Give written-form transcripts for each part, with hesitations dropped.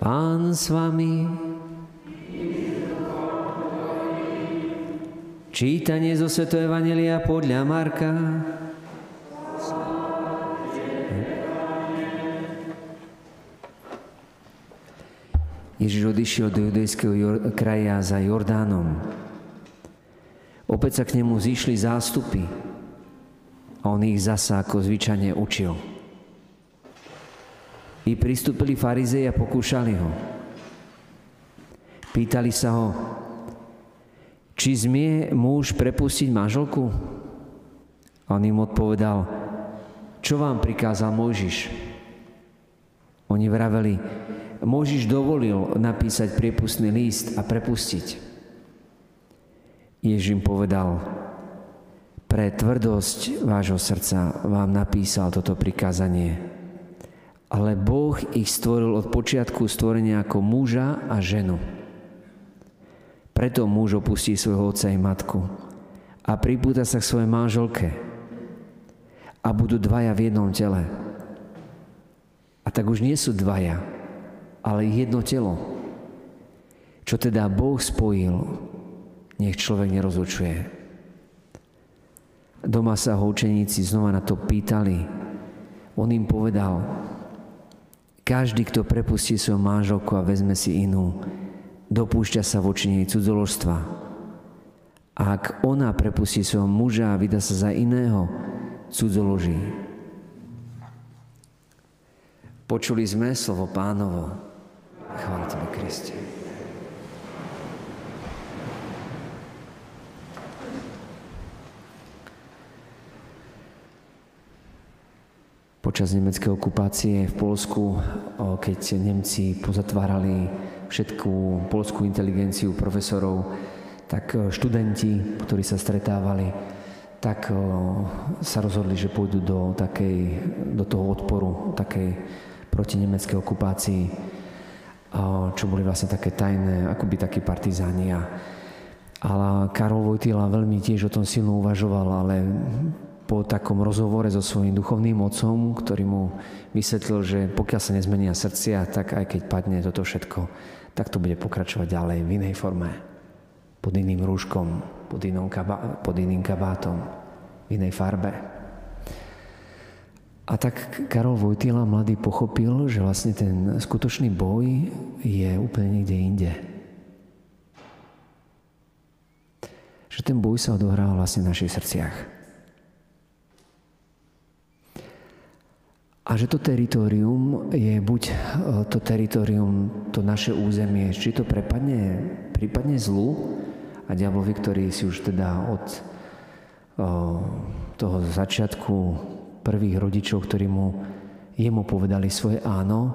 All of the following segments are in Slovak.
Pán s vami. Čítanie zo Svätého Evanjelia podľa Marka. Ježíš odišiel do judejského kraja za Jordánom. Opäť sa k nemu zišli zástupy a on ich zasa ako zvyčajne učil. I pristúpili farizeji a pokúšali ho. Pýtali sa ho, či smie muž prepustiť manželku? A on im odpovedal, čo vám prikázal Mojžiš? Oni vraveli, Mojžiš dovolil napísať priepustný list a prepustiť. Ježiš im povedal, pre tvrdosť vášho srdca vám napísal toto prikázanie, ale Boh ich stvoril od počiatku stvorenia ako muža a ženu. Preto muž opustí svojho otca i matku a pripúta sa k svojej manželke a budú dvaja v jednom tele. A tak už nie sú dvaja, ale jedno telo. Čo teda Boh spojil, nech človek nerozlučuje. Doma sa ho učeníci znova na to pýtali. On im povedal, každý, kto prepustí svoju manželku a vezme si inú, dopúšťa sa voči nej cudzoložstva. A ak ona prepustí svojho muža a vydá sa za iného, cudzoloží. Počuli sme slovo Pánovo. Chvála Tebe, Kriste. Počas nemeckej okupácie v Poľsku, keď Nemci pozatvárali všetku poľskú inteligenciu profesorov, tak študenti, ktorí sa stretávali, tak sa rozhodli, že pôjdu do toho odporu, takej protinemeckej okupácii, čo boli vlastne také tajné, akoby takí partizáni. Ale Karol Wojtyła veľmi tiež o tom silno uvažoval, ale po takom rozhovore so svojím duchovným otcom, ktorý mu vysvetlil, že pokiaľ sa nezmenia srdcia, tak aj keď padne toto všetko, tak to bude pokračovať ďalej v inej forme, pod iným rúškom, pod iným kabátom, v inej farbe. A tak Karol Wojtyła mladý pochopil, že vlastne ten skutočný boj je úplne niekde inde. Že ten boj sa odohrá vlastne v našich srdciach. A že to teritorium je buď to teritorium, to naše územie, či to prípadne zlu a diablovi, ktorý si už teda od toho začiatku prvých rodičov, ktorí jemu povedali svoje áno,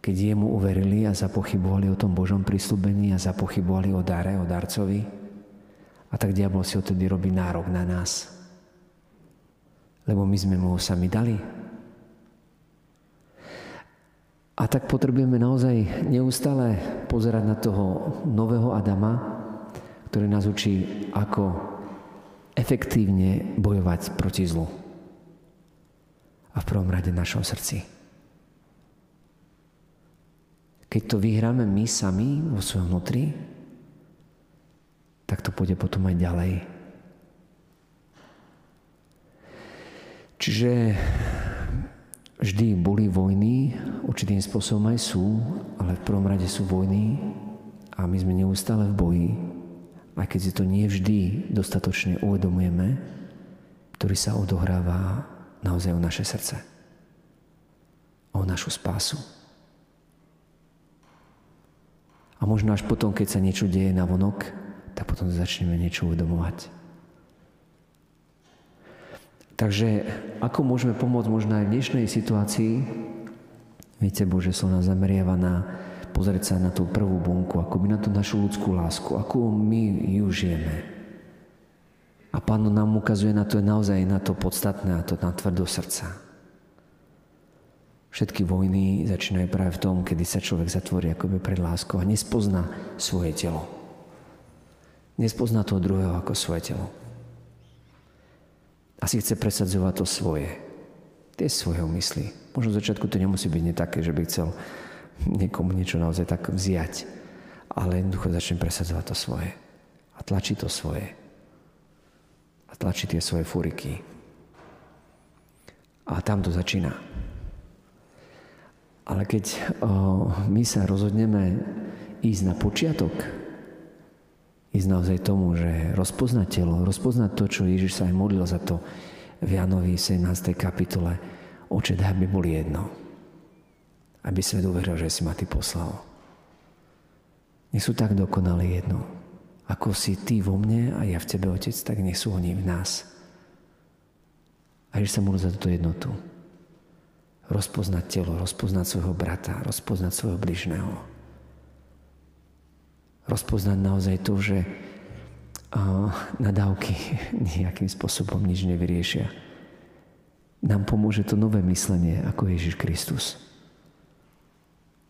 keď jemu uverili a zapochybovali o tom Božom prísľubení a zapochybovali o dare, o darcovi. A tak diabol si odtedy robí nárok na nás. Lebo my sme mu ho sami dali. A tak potrebujeme naozaj neustále pozerať na toho nového Adama, ktorý nás učí, ako efektívne bojovať proti zlu. A v prvom rade v našom srdci. Keď to vyhráme my sami vo svojom vnútri, tak to pôjde potom aj ďalej. Čiže vždy boli vojny, určitým spôsobom aj sú, ale v prvom rade sú vojny a my sme neustále v boji, aj keď si to nie vždy dostatočne uvedomujeme, ktorý sa odohráva naozaj o naše srdce, o našu spásu. A možno až potom, keď sa niečo deje navonok, tak potom začneme niečo uvedomovať. Takže ako môžeme pomôcť možno aj v dnešnej situácii? Viete, Bože, slovo nás zameriava na pozrieť sa na tú prvú bunku, ako my na tú našu ľudskú lásku, ako my ju žijeme. A Pán nám ukazuje na to naozaj na to podstatné, na to na tvrdosť srdca. Všetky vojny začínajú práve v tom, kedy sa človek zatvorí akoby pred láskou a nespozná svoje telo. Nespozná toho druhého ako svoje telo. Asi chce presadzovať to svoje. Tie svojho mysli. Možno v začiatku to nemusí byť nie také, že by chcel niekomu niečo naozaj tak vziať, ale jednoducho začnem presadzovať to svoje a tlačí to svoje a tlačí tie svoje furiky a tam to začína. Ale keď my sa rozhodneme ísť na počiatok, ísť naozaj tomu, že rozpoznať telo, rozpoznať to, čo Ježiš sa aj modlil za to v Jánovi 17. kapitole, Oče, daj, aby bol jedno, aby svet uveril, že si ma ty poslal. Nech sú tak dokonali jedno, ako si ty vo mne a ja v tebe, Otec, tak nech sú oni v nás. A Ježiš sa modlil za túto jednotu. Rozpoznať telo, rozpoznať svojho brata, rozpoznať svojho bližného. Rozpoznať naozaj to, že nadávky nejakým spôsobom nič nevyriešia. Nám pomôže to nové myslenie, ako Ježiš Kristus.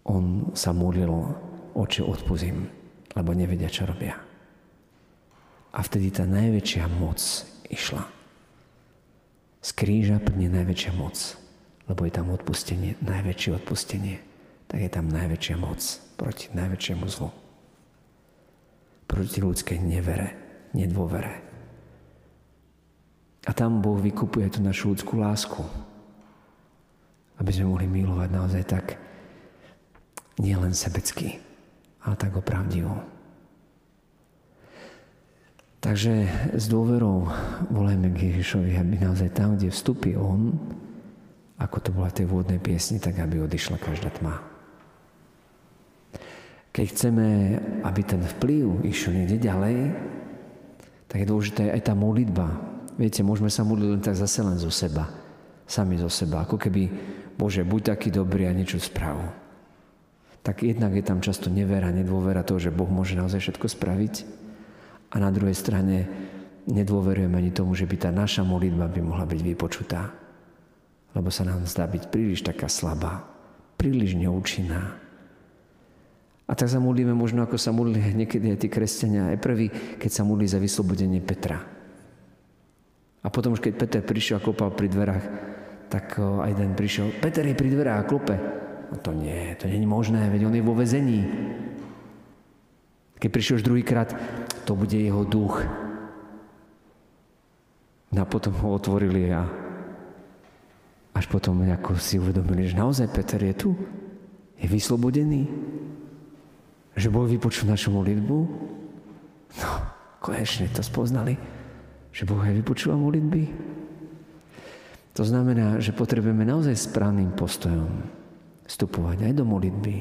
On sa modlil, Oče, odpusť im, lebo nevedia, čo robia. A vtedy tá najväčšia moc išla. Z kríža prdne najväčšia moc. Lebo je tam odpustenie, najväčšie odpustenie, tak je tam najväčšia moc proti najväčšiemu zlu. Proti ľudskej nevere, nedôvere. A tam Boh vykupuje tú našu ľudskú lásku, aby sme mohli milovať naozaj tak nielen sebecky, ale tak opravdivo. Takže s dôverou volajme k Ježišovi, aby naozaj tam, kde vstupí on, ako to bola v tej úvodnej piesni, tak aby odišla každá tma. Keď chceme, aby ten vplyv išiel niekde ďalej, tak je dôležitá aj tá modlitba. Viete, môžeme sa modliť len tak zase len zo seba. Sami zo seba. Ako keby, Bože, buď taký dobrý a niečo správu. Tak jednak je tam často nevera, nedôvera toho, že Boh môže naozaj všetko spraviť. A na druhej strane nedôverujeme ani tomu, že by tá naša modlitba by mohla byť vypočutá. Lebo sa nám zdá byť príliš taká slabá, príliš neúčinná. A tak sa modlíme možno, ako sa modlili niekedy aj tí kresťania, aj prvý, keď sa modlili za vyslobodenie Petra. A potom už keď Peter prišiel a klopal pri dverách, tak aj ten prišiel, Peter je pri dverách a klope. No to nie, to nie je možné, veď on je vo väzení. Keď prišiel už druhýkrát, to bude jeho duch. A potom ho otvorili a až potom ako si uvedomili, že naozaj Peter je tu, je vyslobodený, že Boh vypočul našu modlitbu. No, konečne to spoznali, že Boh aj vypočúva modlitby. To znamená, že potrebujeme naozaj správnym postojom vstupovať aj do modlitby,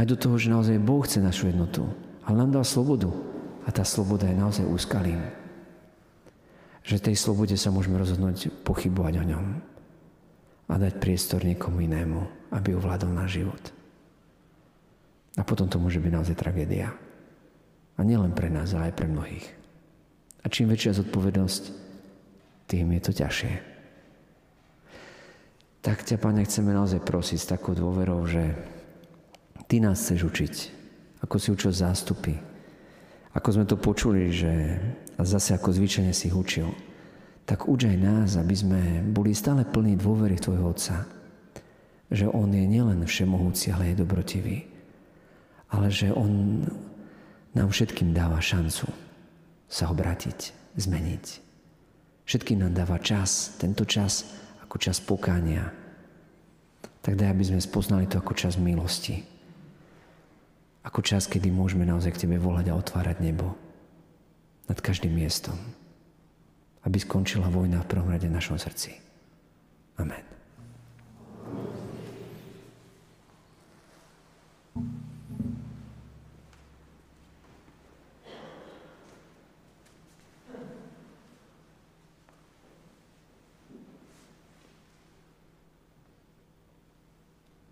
aj do toho, že naozaj Boh chce našu jednotu, ale nám dal slobodu a tá sloboda je naozaj úskalím. Že tej slobode sa môžeme rozhodnúť pochybovať o ňom a dať priestor niekomu inému, aby ovládol náš život. A potom to môže byť naozaj tragédia. A nielen pre nás, ale aj pre mnohých. A čím väčšia zodpovednosť, tým je to ťažšie. Tak ťa, Pane, chceme naozaj prosiť s takou dôverou, že Ty nás chceš učiť, ako si učil zástupy. Ako sme to počuli, že zase ako zvyčajne si ich učil, tak uč aj nás, aby sme boli stále plní dôvery Tvojho Otca, že On je nielen všemohúci, ale je dobrotivý. Ale že On nám všetkým dáva šancu sa obrátiť, zmeniť. Všetkým nám dáva čas, tento čas ako čas pokánia. Tak daj, aby sme spoznali to ako čas milosti. Ako čas, kedy môžeme naozaj k Tebe volať a otvárať nebo nad každým miestom, aby skončila vojna v prvom rade v našom srdci. Amen.